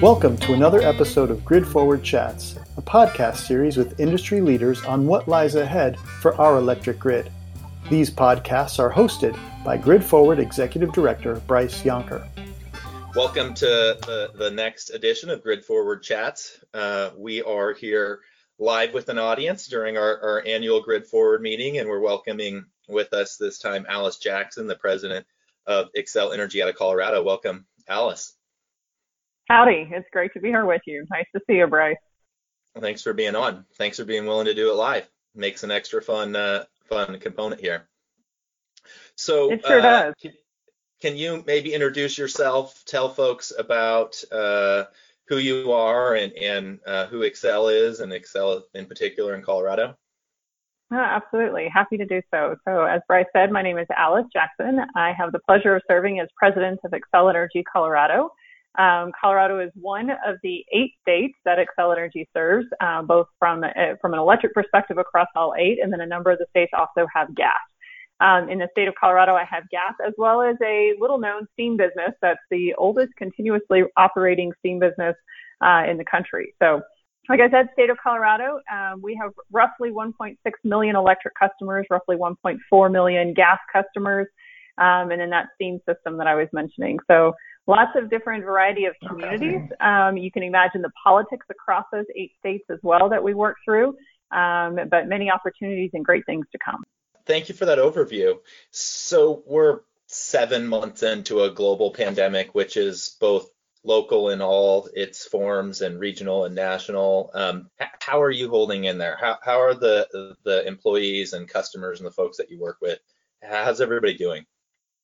Welcome to another episode of Grid Forward Chats, a podcast series with industry leaders on what lies ahead for our electric grid. These podcasts are hosted by Grid Forward Executive Director Bryce Yonker. Welcome to the next edition of Grid Forward Chats. We are here live with an audience during our annual Grid Forward meeting, and we're welcoming with us this time Alice Jackson, the president of Xcel Energy out of Colorado. Welcome, Alice. Howdy. It's great to be here with you. Nice to see you, Bryce. Thanks for being on. Thanks for being willing to do it live. Makes an extra fun component here. So it sure does. Can you maybe introduce yourself, tell folks about who you are and who Xcel is, and Xcel in particular in Colorado? Oh, absolutely. Happy to do so. So as Bryce said, my name is Alice Jackson. I have the pleasure of serving as president of Xcel Energy Colorado. Colorado is one of the 8 states that Xcel Energy serves, both from an electric perspective across all 8, and then a number of the states also have gas. In the state of Colorado, I have gas as well as a little-known steam business that's the oldest continuously operating steam business in the country. So, like I said, state of Colorado, we have roughly 1.6 million electric customers, roughly 1.4 million gas customers, and then that steam system that I was mentioning. So lots of different variety of communities. You can imagine the politics across those 8 states as well that we work through, but many opportunities and great things to come. Thank you for that overview. So we're 7 months into a global pandemic, which is both local in all its forms and regional and national. How are you holding in there? How are the employees and customers and the folks that you work with? How's everybody doing?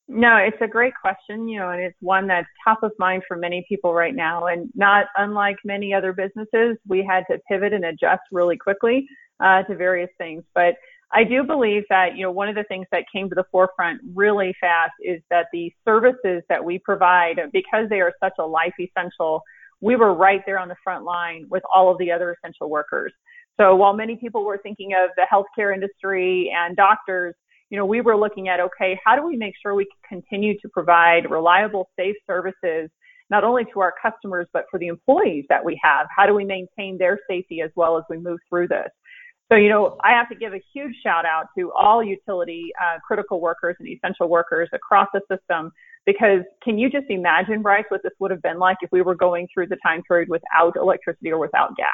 No, it's a great question, and it's one that's top of mind for many people right now. And not unlike many other businesses, we had to pivot and adjust really quickly to various things. But I do believe that, one of the things that came to the forefront really fast is that the services that we provide, because they are such a life essential, we were right there on the front line with all of the other essential workers. So while many people were thinking of the healthcare industry and doctors, we were looking at, okay, how do we make sure we continue to provide reliable, safe services, not only to our customers, but for the employees that we have? How do we maintain their safety as well as we move through this? So, I have to give a huge shout out to all utility critical workers and essential workers across the system, because can you just imagine, Bryce, what this would have been like if we were going through the time period without electricity or without gas?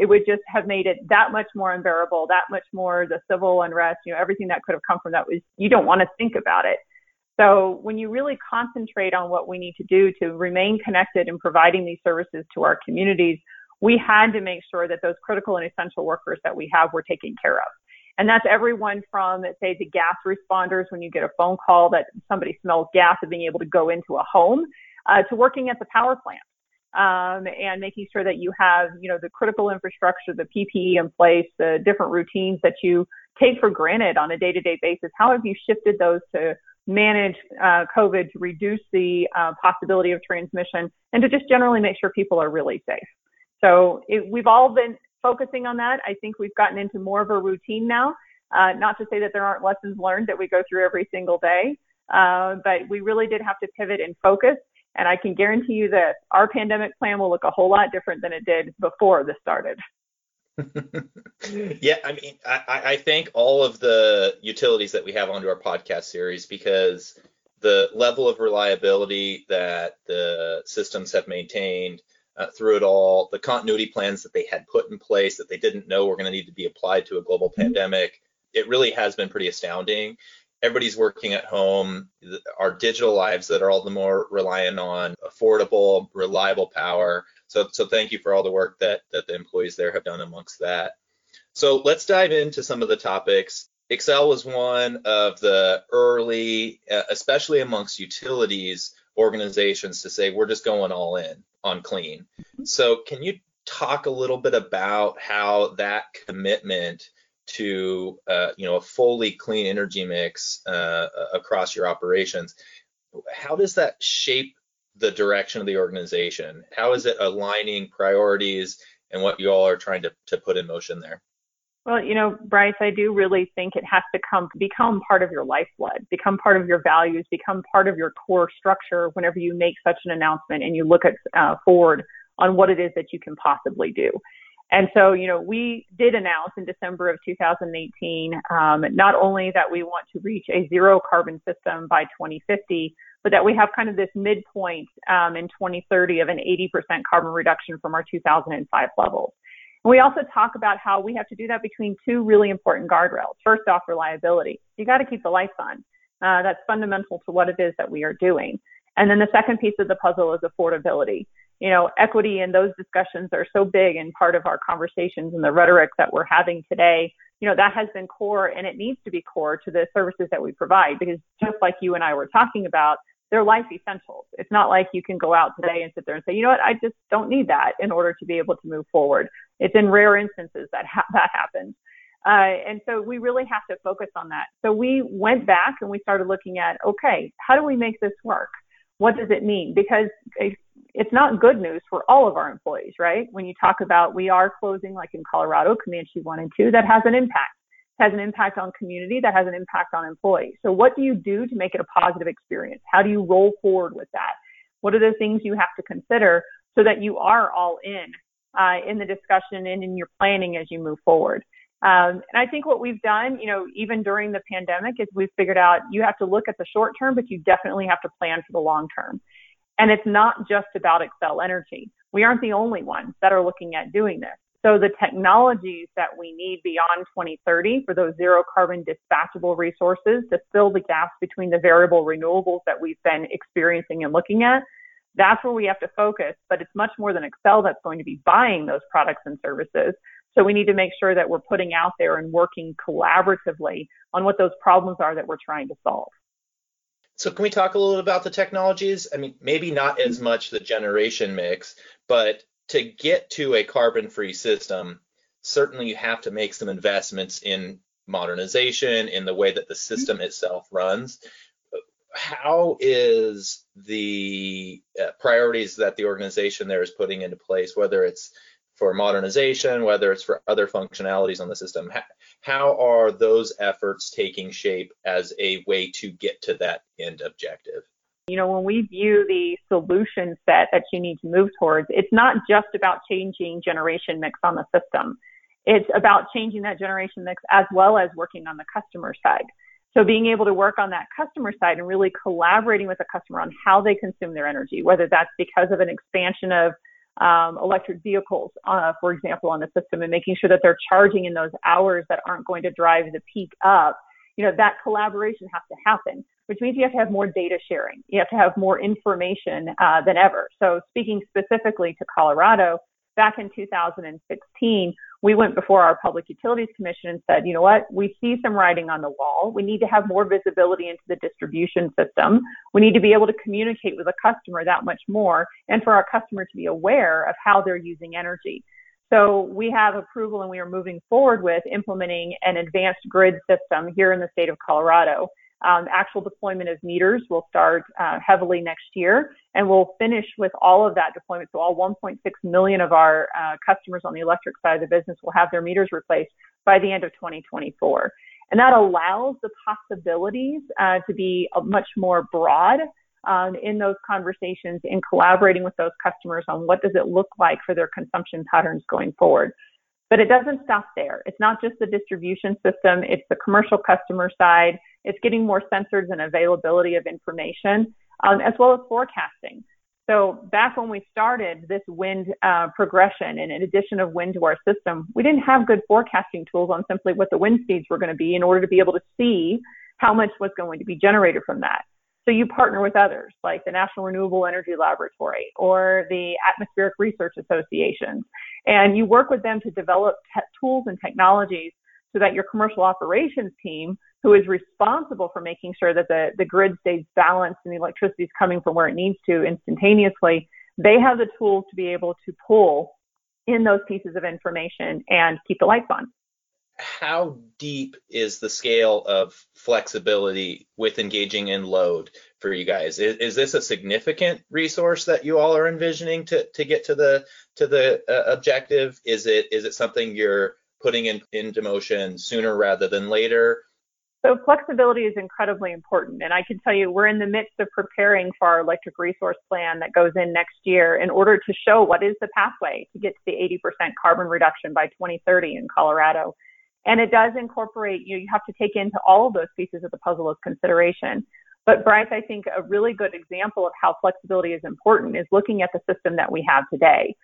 It would just have made it that much more unbearable, that much more the civil unrest, everything that could have come from that was, you don't want to think about it. So when you really concentrate on what we need to do to remain connected and providing these services to our communities, we had to make sure that those critical and essential workers that we have were taken care of. And that's everyone from, say, the gas responders when you get a phone call that somebody smells gas and being able to go into a home, to working at the power plant. And making sure that you have, the critical infrastructure, the PPE in place, the different routines that you take for granted on a day-to-day basis. How have you shifted those to manage COVID, to reduce the possibility of transmission, and to just generally make sure people are really safe? So we've all been focusing on that. I think we've gotten into more of a routine now, not to say that there aren't lessons learned that we go through every single day, but we really did have to pivot and focus. And I can guarantee you that our pandemic plan will look a whole lot different than it did before this started. Yeah, I mean, I thank all of the utilities that we have onto our podcast series, because the level of reliability that the systems have maintained through it all, the continuity plans that they had put in place that they didn't know were going to need to be applied to a global pandemic, it really has been pretty astounding. Everybody's working at home. Our digital lives that are all the more reliant on affordable, reliable power. So thank you for all the work that the employees there have done amongst that. So let's dive into some of the topics. Xcel was one of the early, especially amongst utilities organizations, to say we're just going all in on clean. So can you talk a little bit about how that commitment to a fully clean energy mix across your operations, how does that shape the direction of the organization? How is it aligning priorities and what you all are trying to put in motion there? Well, you know, Bryce, I do really think it has to become part of your lifeblood, become part of your values, become part of your core structure whenever you make such an announcement and you look at forward on what it is that you can possibly do. And so, you know, we did announce in December of 2018, not only that we want to reach a zero carbon system by 2050, but that we have kind of this midpoint in 2030 of an 80% carbon reduction from our 2005 levels. And we also talk about how we have to do that between two really important guardrails. First off, reliability. You got to keep the lights on. That's fundamental to what it is that we are doing. And then the second piece of the puzzle is affordability. You know, equity and those discussions are so big and part of our conversations and the rhetoric that we're having today. You know, that has been core and it needs to be core to the services that we provide, because just like you and I were talking about, they're life essentials. It's not like you can go out today and sit there and say, you know what, I just don't need that in order to be able to move forward. It's in rare instances that that happens. And so we really have to focus on that. So we went back and we started looking at, okay, how do we make this work? What does it mean? Because it's not good news for all of our employees, right? When you talk about we are closing, like in Colorado, Comanche 1 and 2, that has an impact. Has an impact on community, that has an impact on employees. So what do you do to make it a positive experience? How do you roll forward with that? What are the things you have to consider so that you are all in the discussion and in your planning as you move forward? And I think what we've done, you know, even during the pandemic, is we've figured out you have to look at the short term, but you definitely have to plan for the long term. And it's not just about Xcel Energy. We aren't the only ones that are looking at doing this. So the technologies that we need beyond 2030 for those zero carbon dispatchable resources to fill the gaps between the variable renewables that we've been experiencing and looking at, that's where we have to focus. But it's much more than Xcel that's going to be buying those products and services. So we need to make sure that we're putting out there and working collaboratively on what those problems are that we're trying to solve. So can we talk a little about the technologies? I mean, maybe not as much the generation mix, but to get to a carbon-free system, certainly you have to make some investments in modernization, in the way that the system itself runs. How is the priorities that the organization there is putting into place, whether it's for modernization, whether it's for other functionalities on the system, how are those efforts taking shape as a way to get to that end objective? You know, when we view the solution set that you need to move towards, it's not just about changing generation mix on the system. It's about changing that generation mix as well as working on the customer side. So being able to work on that customer side and really collaborating with the customer on how they consume their energy, whether that's because of an expansion of electric vehicles, for example, on the system, and making sure that they're charging in those hours that aren't going to drive the peak up. You know, that collaboration has to happen, which means you have to have more data sharing. You have to have more information than ever. So speaking specifically to Colorado, back in 2016, we went before our Public Utilities Commission and said, you know what, we see some writing on the wall. We need to have more visibility into the distribution system. We need to be able to communicate with a customer that much more, and for our customer to be aware of how they're using energy. So we have approval and we are moving forward with implementing an advanced grid system here in the state of Colorado. Actual deployment of meters will start heavily next year, and we'll finish with all of that deployment. So all 1.6 million of our customers on the electric side of the business will have their meters replaced by the end of 2024. And that allows the possibilities to be much more broad in those conversations, in collaborating with those customers on what does it look like for their consumption patterns going forward. But it doesn't stop there. It's not just the distribution system. It's the commercial customer side. It's getting more sensors and availability of information, as well as forecasting. So back when we started this wind progression and in addition of wind to our system, we didn't have good forecasting tools on simply what the wind speeds were going to be in order to be able to see how much was going to be generated from that. So you partner with others like the National Renewable Energy Laboratory or the Atmospheric Research Association, and you work with them to develop tools and technologies so that your commercial operations team, who is responsible for making sure that the grid stays balanced and the electricity is coming from where it needs to instantaneously, they have the tools to be able to pull in those pieces of information and keep the lights on. How deep is the scale of flexibility with engaging in load for you guys? Is this a significant resource that you all are envisioning to get to the objective? Is it something you're putting it into motion sooner rather than later. So flexibility is incredibly important. And I can tell you we're in the midst of preparing for our electric resource plan that goes in next year in order to show what is the pathway to get to the 80% carbon reduction by 2030 in Colorado. And it does incorporate, you have to take into all of those pieces of the puzzle as consideration. But Bryce, I think a really good example of how flexibility is important is looking at the system that we have today.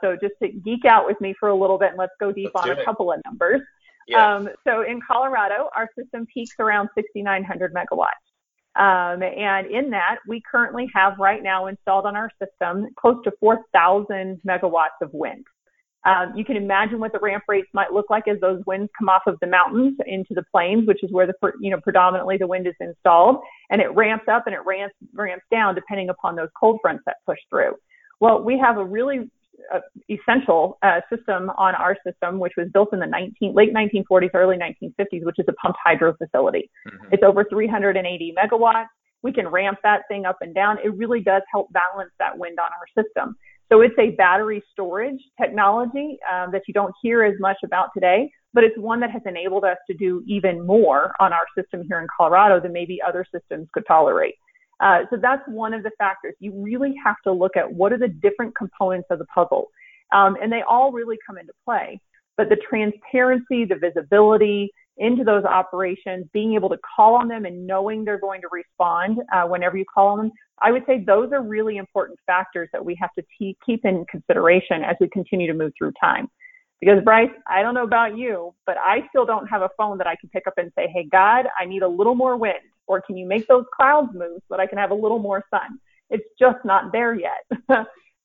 So just to geek out with me for a little bit, and let's go deep on a couple of numbers. Yeah. So in Colorado, our system peaks around 6,900 megawatts. And in that, we currently have right now installed on our system close to 4,000 megawatts of wind. You can imagine what the ramp rates might look like as those winds come off of the mountains into the plains, which is where the predominantly the wind is installed, and it ramps up and it ramps down depending upon those cold fronts that push through. Well, we have a really essential system on our system, which was built in the late 1940s, early 1950s, which is a pumped hydro facility. Mm-hmm. It's over 380 megawatts. We can ramp that thing up and down. It really does help balance that wind on our system. So it's a battery storage technology that you don't hear as much about today, but it's one that has enabled us to do even more on our system here in Colorado than maybe other systems could tolerate. So that's one of the factors. You really have to look at what are the different components of the puzzle, and they all really come into play. But the transparency, the visibility into those operations, being able to call on them and knowing they're going to respond whenever you call on them, I would say those are really important factors that we have to keep in consideration as we continue to move through time. Because Bryce, I don't know about you, but I still don't have a phone that I can pick up and say, hey, God, I need a little more wind, or can you make those clouds move so that I can have a little more sun? It's just not there yet.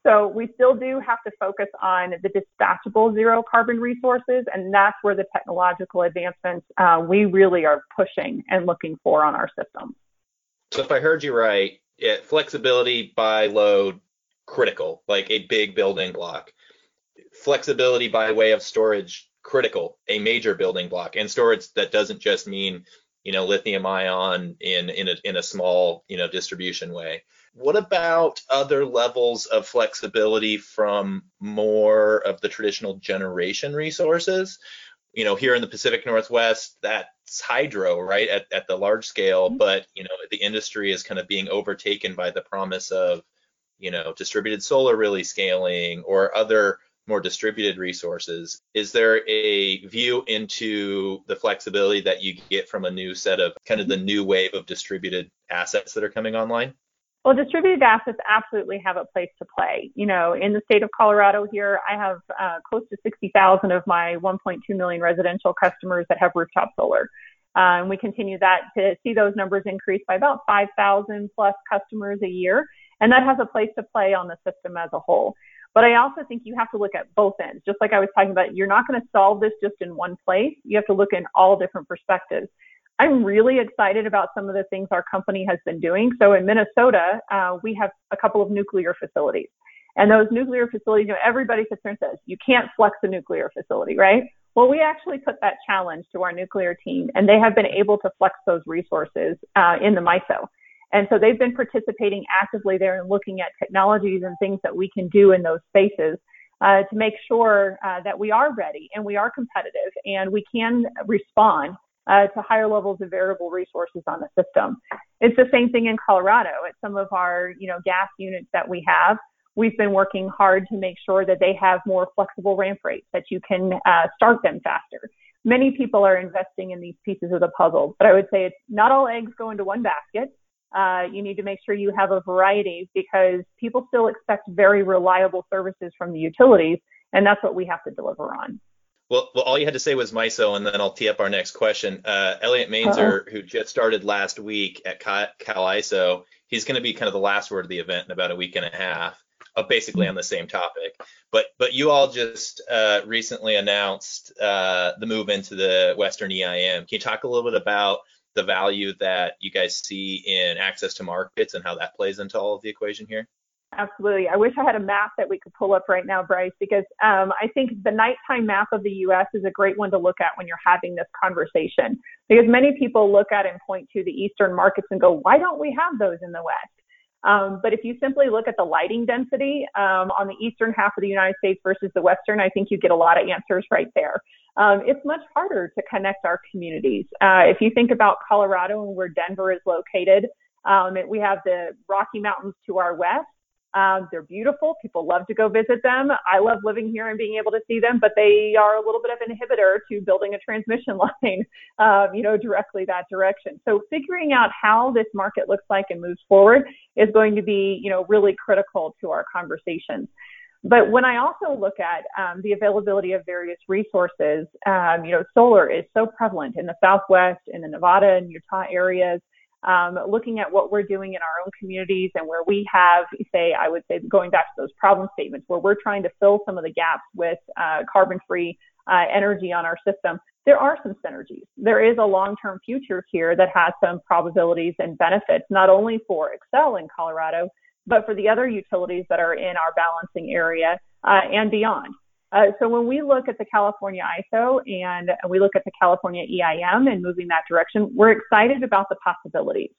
So we still do have to focus on the dispatchable zero carbon resources, and that's where the technological advancements we really are pushing and looking for on our system. So if I heard you right, flexibility by load, critical, like a big building block. Flexibility by way of storage, critical, a major building block. And storage that doesn't just mean, lithium ion in a small, distribution way. What about other levels of flexibility from more of the traditional generation resources? Here in the Pacific Northwest, that's hydro, right, at the large scale, but, the industry is kind of being overtaken by the promise of, distributed solar really scaling or other more distributed resources. Is there a view into the flexibility that you get from a new set of kind of the new wave of distributed assets that are coming online? Well, distributed assets absolutely have a place to play. In the state of Colorado here, I have close to 60,000 of my 1.2 million residential customers that have rooftop solar. And we continue to see those numbers increase by about 5,000 plus customers a year. And that has a place to play on the system as a whole. But I also think you have to look at both ends. Just like I was talking about, you're not going to solve this just in one place. You have to look in all different perspectives. I'm really excited about some of the things our company has been doing. So in Minnesota, we have a couple of nuclear facilities. And those nuclear facilities, everybody sits there and says, you can't flex a nuclear facility, right? Well, we actually put that challenge to our nuclear team, and they have been able to flex those resources in the MISO. And so they've been participating actively there and looking at technologies and things that we can do in those spaces to make sure that we are ready and we are competitive and we can respond to higher levels of variable resources on the system. It's the same thing in Colorado. At some of our gas units that we have, we've been working hard to make sure that they have more flexible ramp rates, that you can start them faster. Many people are investing in these pieces of the puzzle, but I would say it's not all eggs go into one basket. You need to make sure you have a variety because people still expect very reliable services from the utilities, and that's what we have to deliver on. Well, all you had to say was MISO, and then I'll tee up our next question. Elliot Mainzer, who just started last week at Cal ISO, he's going to be kind of the last word of the event in about a week and a half, basically on the same topic. But you all just recently announced the move into the Western EIM. Can you talk a little bit about the value that you guys see in access to markets and how that plays into all of the equation here? Absolutely. I wish I had a map that we could pull up right now, Bryce, because I think the nighttime map of the U.S. is a great one to look at when you're having this conversation, because many people look at and point to the eastern markets and go, why don't we have those in the West? But if you simply look at the lighting density on the eastern half of the United States versus the western, I think you get a lot of answers right there. it's much harder to connect our communities. If you think about Colorado and where Denver is located, we have the Rocky Mountains to our west. They're beautiful. People love to go visit them. I love living here and being able to see them, but they are a little bit of an inhibitor to building a transmission line, directly that direction. So figuring out how this market looks like and moves forward is going to be, really critical to our conversations. But when I also look at the availability of various resources, solar is so prevalent in the Southwest, in the Nevada and Utah areas. Looking at what we're doing in our own communities and where we have, going back to those problem statements, where we're trying to fill some of the gaps with carbon-free energy on our system, there are some synergies. There is a long-term future here that has some probabilities and benefits, not only for Xcel in Colorado, but for the other utilities that are in our balancing area and beyond. So when we look at the California ISO and we look at the California EIM and moving that direction, we're excited about the possibilities.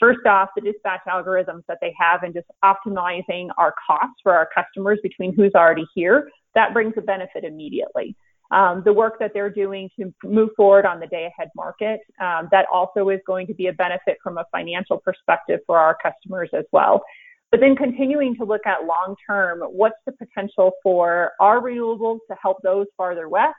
First off, the dispatch algorithms that they have and just optimizing our costs for our customers between who's already here, that brings a benefit immediately. The work that they're doing to move forward on the day-ahead market, that also is going to be a benefit from a financial perspective for our customers as well. But then continuing to look at long-term, what's the potential for our renewables to help those farther west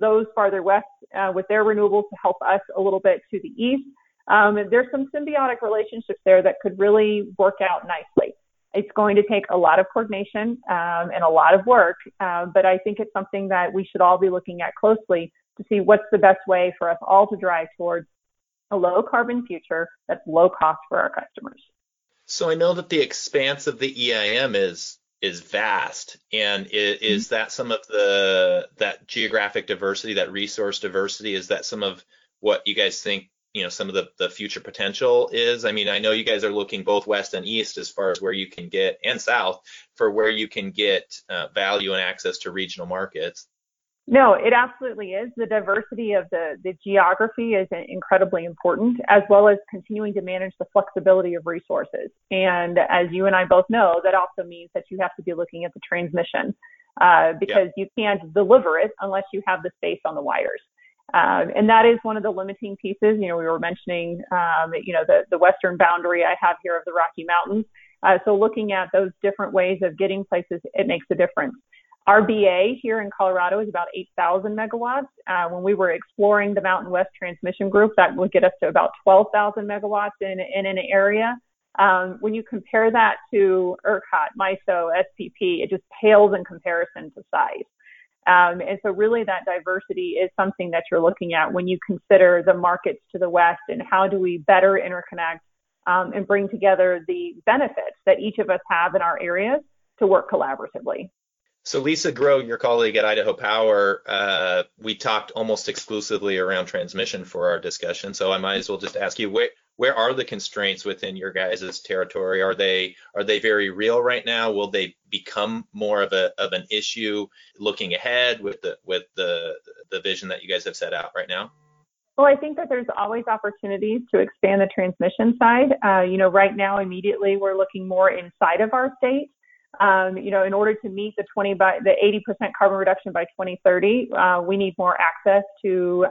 with their renewables to help us a little bit to the east. There's some symbiotic relationships there that could really work out nicely. It's going to take a lot of coordination and a lot of work, but I think it's something that we should all be looking at closely to see what's the best way for us all to drive towards a low-carbon future that's low-cost for our customers. So I know that the expanse of the EIM is vast, and is that some of that geographic diversity, that resource diversity, is that some of what you guys think, some of the future potential is? I mean, I know you guys are looking both west and east as far as where you can get, and south, for where you can get value and access to regional markets. No, it absolutely is. The diversity of the geography is incredibly important, as well as continuing to manage the flexibility of resources. And as you and I both know, that also means that you have to be looking at the transmission because you can't deliver it unless you have the space on the wires. And that is one of the limiting pieces. We were mentioning, the western boundary I have here of the Rocky Mountains. So looking at those different ways of getting places, it makes a difference. Our BA here in Colorado is about 8,000 megawatts. When we were exploring the Mountain West Transmission Group, that would get us to about 12,000 megawatts in an area. When you compare that to ERCOT, MISO, SPP, it just pales in comparison to size. And so really that diversity is something that you're looking at when you consider the markets to the west and how do we better interconnect and bring together the benefits that each of us have in our areas to work collaboratively. So Lisa Groh, your colleague at Idaho Power, we talked almost exclusively around transmission for our discussion. So I might as well just ask you, where are the constraints within your guys' territory? Are they very real right now? Will they become more of an issue looking ahead with the vision that you guys have set out right now? Well, I think that there's always opportunities to expand the transmission side. Right now, immediately, we're looking more inside of our state. In order to meet the 80% carbon reduction by 2030, we need more access to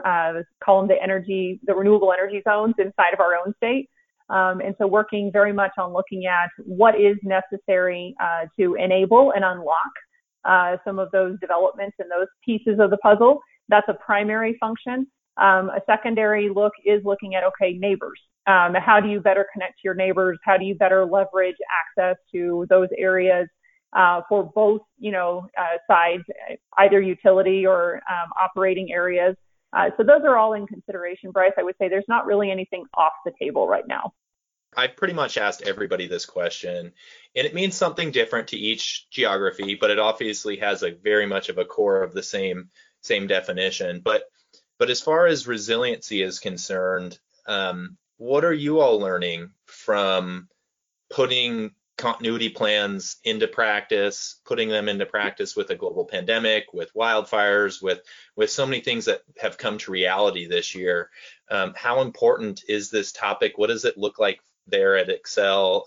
call them the renewable energy zones inside of our own state. And so working very much on looking at what is necessary to enable and unlock some of those developments and those pieces of the puzzle. That's a primary function. A secondary look is looking at, neighbors. How do you better connect to your neighbors? How do you better leverage access to those areas for both, sides, either utility or operating areas? So those are all in consideration, Bryce. I would say there's not really anything off the table right now. I pretty much asked everybody this question, and it means something different to each geography, but it obviously has a very much of a core of the same definition. But as far as resiliency is concerned, what are you all learning from putting continuity plans into practice, putting them into practice with a global pandemic, with wildfires, with so many things that have come to reality this year? How important is this topic? What does it look like there at Xcel?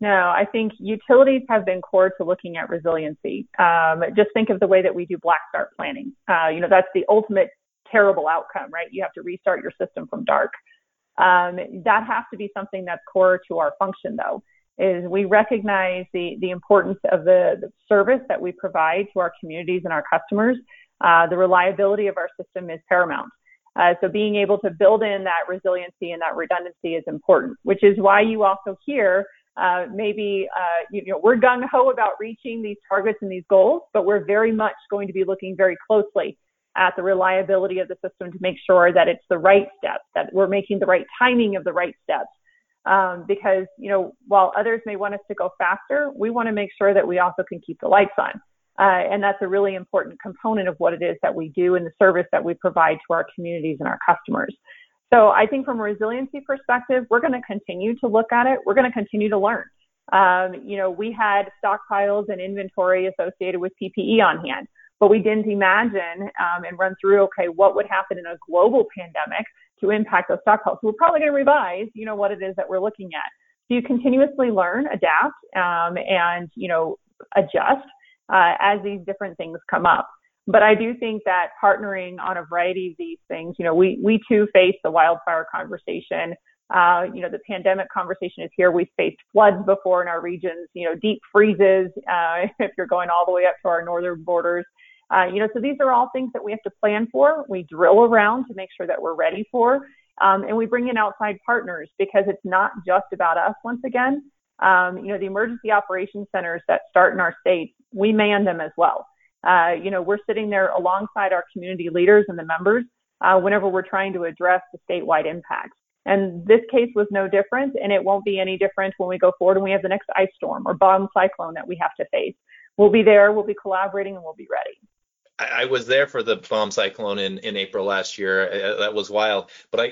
No, I think utilities have been core to looking at resiliency. Just think of the way that we do black start planning. That's the ultimate terrible outcome, right? You have to restart your system from dark. That has to be something that's core to our function, though, is we recognize the importance of the service that we provide to our communities and our customers. The reliability of our system is paramount. So being able to build in that resiliency and that redundancy is important, which is why you also hear maybe we're gung-ho about reaching these targets and these goals, but we're very much going to be looking very closely at the reliability of the system to make sure that it's the right steps, that we're making the right timing of the right steps. Because, while others may want us to go faster, we want to make sure that we also can keep the lights on. And that's a really important component of what it is that we do and the service that we provide to our communities and our customers. So I think from a resiliency perspective, we're going to continue to look at it. We're going to continue to learn. We had stockpiles and inventory associated with PPE on hand, but we didn't imagine and run through, okay, what would happen in a global pandemic to impact those stockpiles. So we're probably going to revise, what it is that we're looking at. So you continuously learn, adapt, and adjust as these different things come up. But I do think that partnering on a variety of these things, we too face the wildfire conversation. The pandemic conversation is here. We've faced floods before in our regions, deep freezes, if you're going all the way up to our northern borders. So these are all things that we have to plan for. We drill around to make sure that we're ready for. And we bring in outside partners because it's not just about us once again. The emergency operations centers that start in our state, we man them as well. We're sitting there alongside our community leaders and the members whenever we're trying to address the statewide impact. And this case was no different, and it won't be any different when we go forward and we have the next ice storm or bomb cyclone that we have to face. We'll be there, we'll be collaborating, and we'll be ready. I was there for the bomb cyclone in April last year. That was wild. But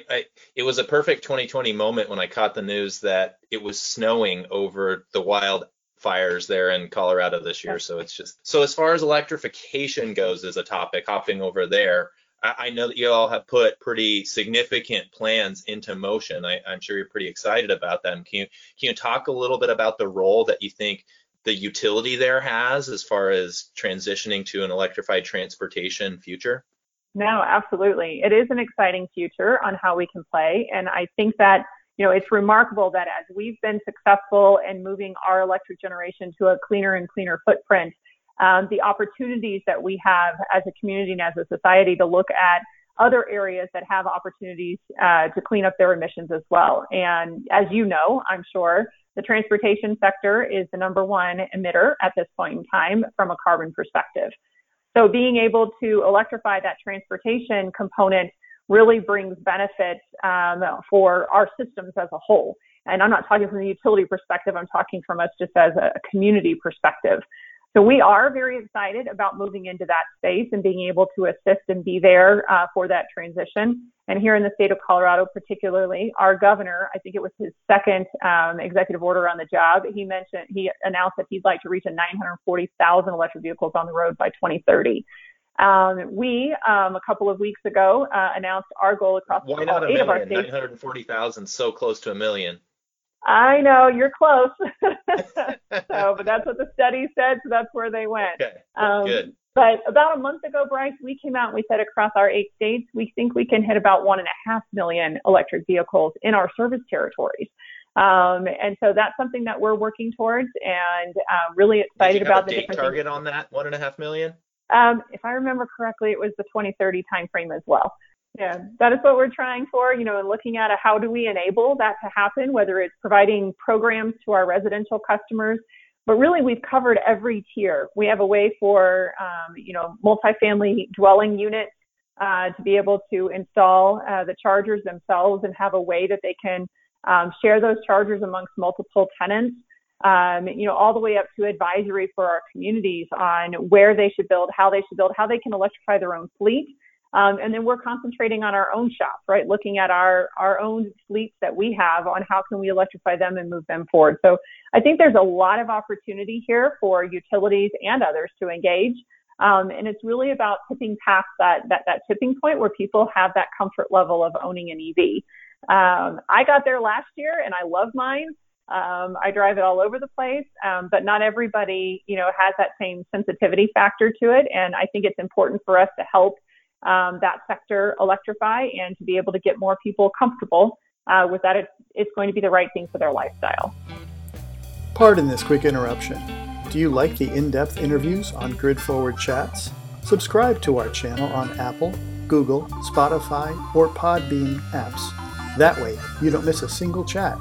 it was a perfect 2020 moment when I caught the news that it was snowing over the wildfires there in Colorado this year. So it's just, so as far as electrification goes as a topic, hopping over there, I know that you all have put pretty significant plans into motion. I'm sure you're pretty excited about them. Can you talk a little bit about the role that you think the utility there has as far as transitioning to an electrified transportation future? No, absolutely. It is an exciting future on how we can play. And I think that, it's remarkable that as we've been successful in moving our electric generation to a cleaner and cleaner footprint, the opportunities that we have as a community and as a society to look at other areas that have opportunities to clean up their emissions as well. And as you know, I'm sure, the transportation sector is the number one emitter at this point in time from a carbon perspective. So being able to electrify that transportation component really brings benefits for our systems as a whole. And I'm not talking from the utility perspective, I'm talking from us just as a community perspective. So we are very excited about moving into that space and being able to assist and be there for that transition. And here in the state of Colorado, particularly, our governor, I think it was his second executive order on the job, he announced that he'd like to reach 940,000 electric vehicles on the road by 2030. We a couple of weeks ago, announced our goal across all 8 of our states. 940,000, so close to a million. I know, you're close. But that's what the study said, so that's where they went. Okay, good. But about a month ago, Bryce, we came out and we said across our 8 states, we think we can hit about 1.5 million electric vehicles in our service territories. And so that's something that we're working towards and really excited about. Did you have a date target on that, 1.5 million? If I remember correctly, it was the 2030 timeframe as well. Yeah, that is what we're trying for, and looking at how do we enable that to happen, whether it's providing programs to our residential customers. But really, we've covered every tier. We have a way for, multifamily dwelling units to be able to install the chargers themselves and have a way that they can share those chargers amongst multiple tenants, all the way up to advisory for our communities on where they should build, how they should build, how they can electrify their own fleet. And then we're concentrating on our own shop, right? Looking at our own fleets that we have on how can we electrify them and move them forward. So I think there's a lot of opportunity here for utilities and others to engage. And it's really about tipping past that tipping point where people have that comfort level of owning an EV. I got there last year and I love mine. I drive it all over the place, but not everybody, has that same sensitivity factor to it. And I think it's important for us to help that sector electrify and to be able to get more people comfortable with that. It's going to be the right thing for their lifestyle. Pardon this quick interruption. Do you like the in-depth interviews on Grid Forward Chats? Subscribe to our channel on Apple, Google, Spotify, or Podbean apps. That way, you don't miss a single chat.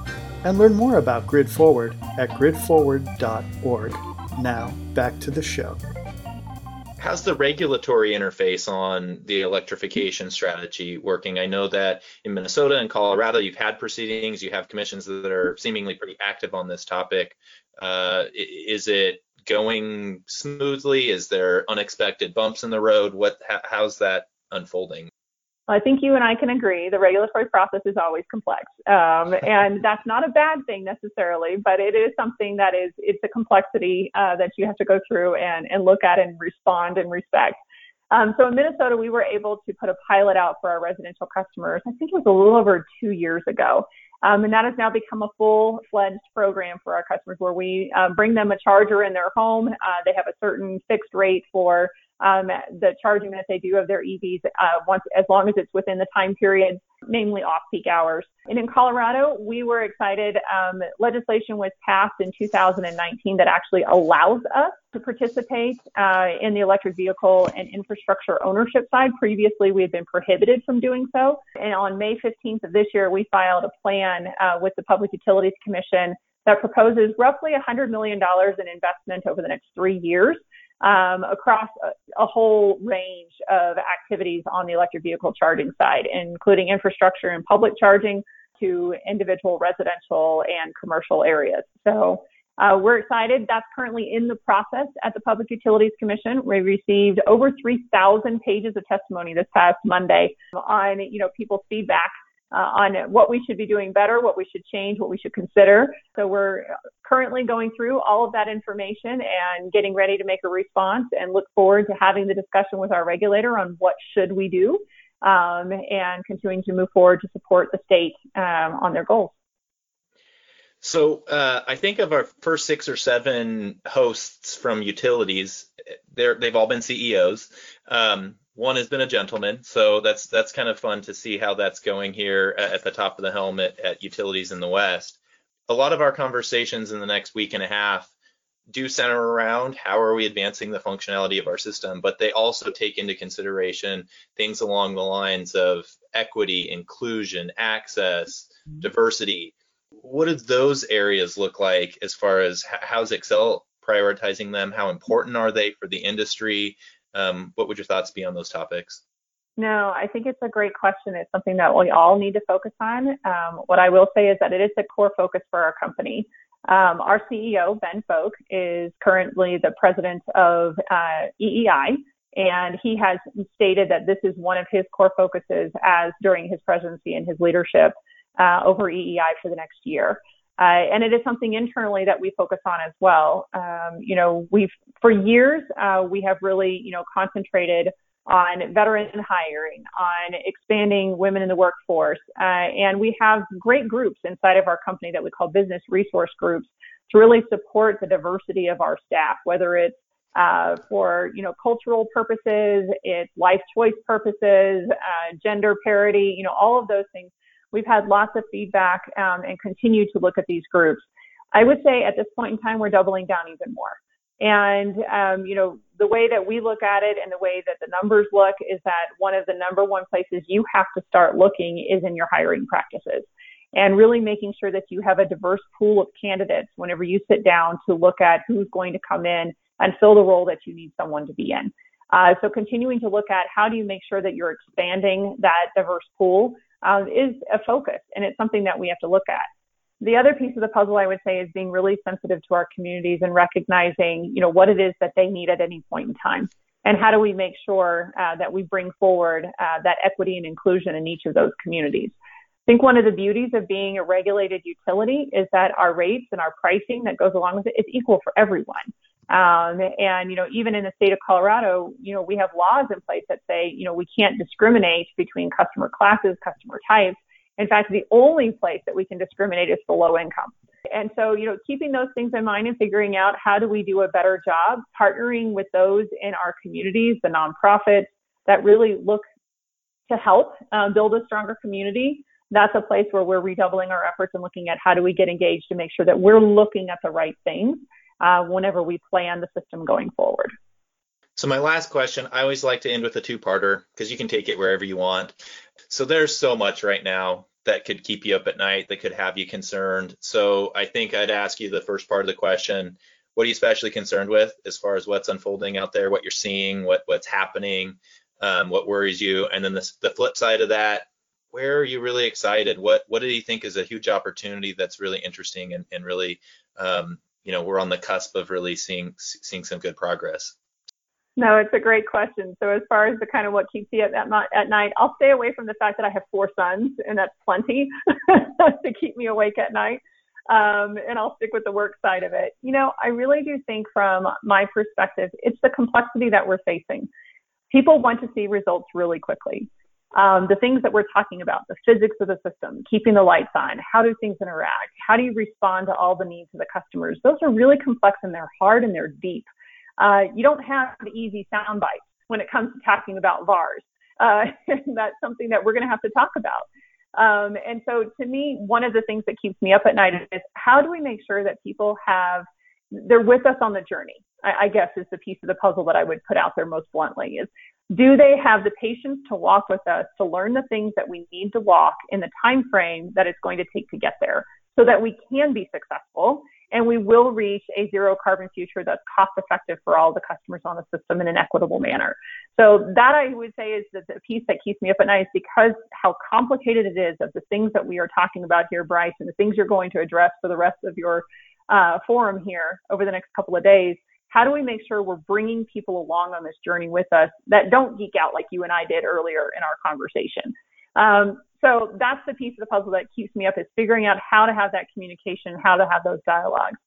And learn more about Grid Forward at gridforward.org. Now, back to the show. How's the regulatory interface on the electrification strategy working? I know that in Minnesota and Colorado, you've had proceedings, you have commissions that are seemingly pretty active on this topic. Is it going smoothly? Is there unexpected bumps in the road? How's that unfolding? Well, I think you and I can agree the regulatory process is always complex. And that's not a bad thing necessarily, but it is something that is, it's a complexity that you have to go through and look at and respond and respect. So in Minnesota, we were able to put a pilot out for our residential customers. I think it was a little over 2 years ago. And that has now become a full-fledged program for our customers where we bring them a charger in their home. They have a certain fixed rate for the charging that they do of their EVs as long as it's within the time period, namely off-peak hours. And in Colorado, we were excited. Legislation was passed in 2019 that actually allows us to participate in the electric vehicle and infrastructure ownership side. Previously, we had been prohibited from doing so. And on May 15th of this year, we filed a plan with the Public Utilities Commission that proposes roughly $100 million in investment over the next 3 years. Across a whole range of activities on the electric vehicle charging side, including infrastructure and public charging to individual residential and commercial areas. So we're excited. That's currently in the process at the Public Utilities Commission. We received over 3,000 pages of testimony this past Monday on, people's feedback on what we should be doing better, what we should change, what we should consider. So we're currently going through all of that information and getting ready to make a response and look forward to having the discussion with our regulator on what should we do and continuing to move forward to support the state on their goals. So I think of our first 6 or 7 hosts from utilities, they've all been CEOs. One has been a gentleman, so that's kind of fun to see how that's going here at the top of the helm at Utilities in the West. A lot of our conversations in the next week and a half do center around how are we advancing the functionality of our system, but they also take into consideration things along the lines of equity, inclusion, access, diversity. What do those areas look like as far as how's Xcel prioritizing them? How important are they for the industry? What would your thoughts be on those topics? No, I think it's a great question. It's something that we all need to focus on. What I will say is that it is a core focus for our company. Our CEO, Ben Folk, is currently the president of EEI, and he has stated that this is one of his core focuses as during his presidency and his leadership over EEI for the next year. And it is something internally that we focus on as well. We've for years, we have really, concentrated on veteran hiring, on expanding women in the workforce. And we have great groups inside of our company that we call business resource groups to really support the diversity of our staff, whether it's for, cultural purposes, it's life choice purposes, gender parity, all of those things. We've had lots of feedback and continue to look at these groups. I would say at this point in time, we're doubling down even more. And, the way that we look at it and the way that the numbers look is that one of the number one places you have to start looking is in your hiring practices and really making sure that you have a diverse pool of candidates whenever you sit down to look at who's going to come in and fill the role that you need someone to be in. So continuing to look at how do you make sure that you're expanding that diverse pool is a focus, and it's something that we have to look at. The other piece of the puzzle, I would say, is being really sensitive to our communities and recognizing, what it is that they need at any point in time, and how do we make sure that we bring forward that equity and inclusion in each of those communities. I think one of the beauties of being a regulated utility is that our rates and our pricing that goes along with it is equal for everyone. Even in the state of Colorado, we have laws in place that say, we can't discriminate between customer classes, customer types. In fact, the only place that we can discriminate is the low income. And so, keeping those things in mind and figuring out how do we do a better job partnering with those in our communities, the nonprofits, that really look to help build a stronger community, that's a place where we're redoubling our efforts and looking at how do we get engaged to make sure that we're looking at the right things whenever we plan the system going forward. So my last question, I always like to end with a two-parter because you can take it wherever you want. So there's so much right now that could keep you up at night, that could have you concerned. So I think I'd ask you the first part of the question, what are you especially concerned with as far as what's unfolding out there, what you're seeing, what's happening, what worries you? And then the flip side of that, where are you really excited? What do you think is a huge opportunity that's really interesting and really, we're on the cusp of really seeing some good progress? No, it's a great question. So as far as the kind of what keeps you at night, I'll stay away from the fact that I have 4 sons, and that's plenty to keep me awake at night. And I'll stick with the work side of it. I really do think from my perspective, it's the complexity that we're facing. People want to see results really quickly. The things that we're talking about, the physics of the system, keeping the lights on, how do things interact, how do you respond to all the needs of the customers? Those are really complex, and they're hard, and they're deep. You don't have the easy sound bites when it comes to talking about VARs. And that's something that we're going to have to talk about. And so to me, one of the things that keeps me up at night is how do we make sure that people they're with us on the journey, I guess, is the piece of the puzzle that I would put out there most bluntly is, do they have the patience to walk with us to learn the things that we need to walk in the time frame that it's going to take to get there so that we can be successful and we will reach a zero carbon future that's cost effective for all the customers on the system in an equitable manner. So that I would say is the piece that keeps me up at night is because how complicated it is of the things that we are talking about here, Bryce, and the things you're going to address for the rest of your forum here over the next couple of days. How do we make sure we're bringing people along on this journey with us that don't geek out like you and I did earlier in our conversation? So that's the piece of the puzzle that keeps me up is figuring out how to have that communication, how to have those dialogues.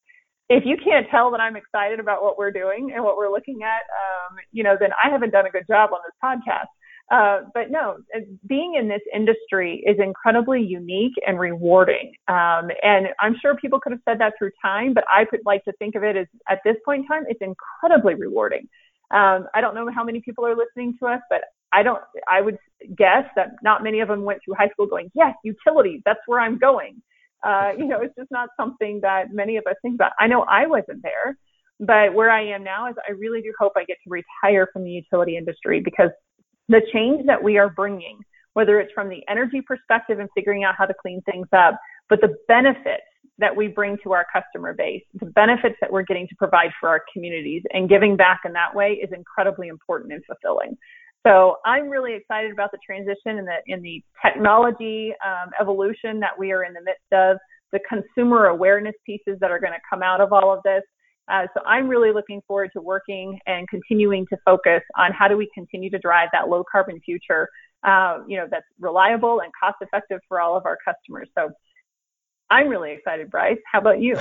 If you can't tell that I'm excited about what we're doing and what we're looking at, then I haven't done a good job on this podcast. But no, being in this industry is incredibly unique and rewarding. And I'm sure people could have said that through time, but I would like to think of it as at this point in time, it's incredibly rewarding. I don't know how many people are listening to us, but I would guess that not many of them went through high school going, yes, utilities, that's where I'm going. It's just not something that many of us think about. I know I wasn't there, but where I am now is I really do hope I get to retire from the utility industry because the change that we are bringing, whether it's from the energy perspective and figuring out how to clean things up, but the benefits that we bring to our customer base, the benefits that we're getting to provide for our communities and giving back in that way is incredibly important and fulfilling. So I'm really excited about the transition and in the technology evolution that we are in the midst of, the consumer awareness pieces that are going to come out of all of this. So I'm really looking forward to working and continuing to focus on how do we continue to drive that low carbon future, that's reliable and cost effective for all of our customers. So I'm really excited, Bryce. How about you?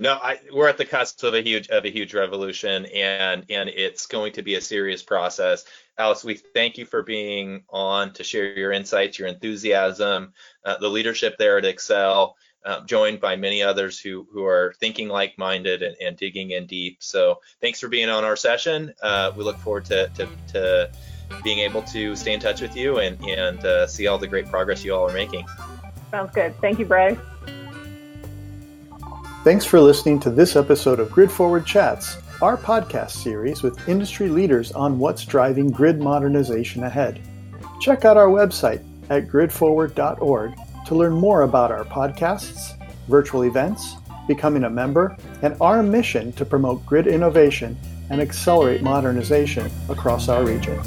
No, we're at the cusp of a huge revolution, and it's going to be a serious process. Alice, we thank you for being on to share your insights, your enthusiasm, the leadership there at Xcel. Joined by many others who are thinking like-minded and digging in deep. So thanks for being on our session. We look forward to being able to stay in touch with you and see all the great progress you all are making. Sounds good. Thank you, Bryce. Thanks for listening to this episode of Grid Forward Chats, our podcast series with industry leaders on what's driving grid modernization ahead. Check out our website at gridforward.org to learn more about our podcasts, virtual events, becoming a member, and our mission to promote grid innovation and accelerate modernization across our region.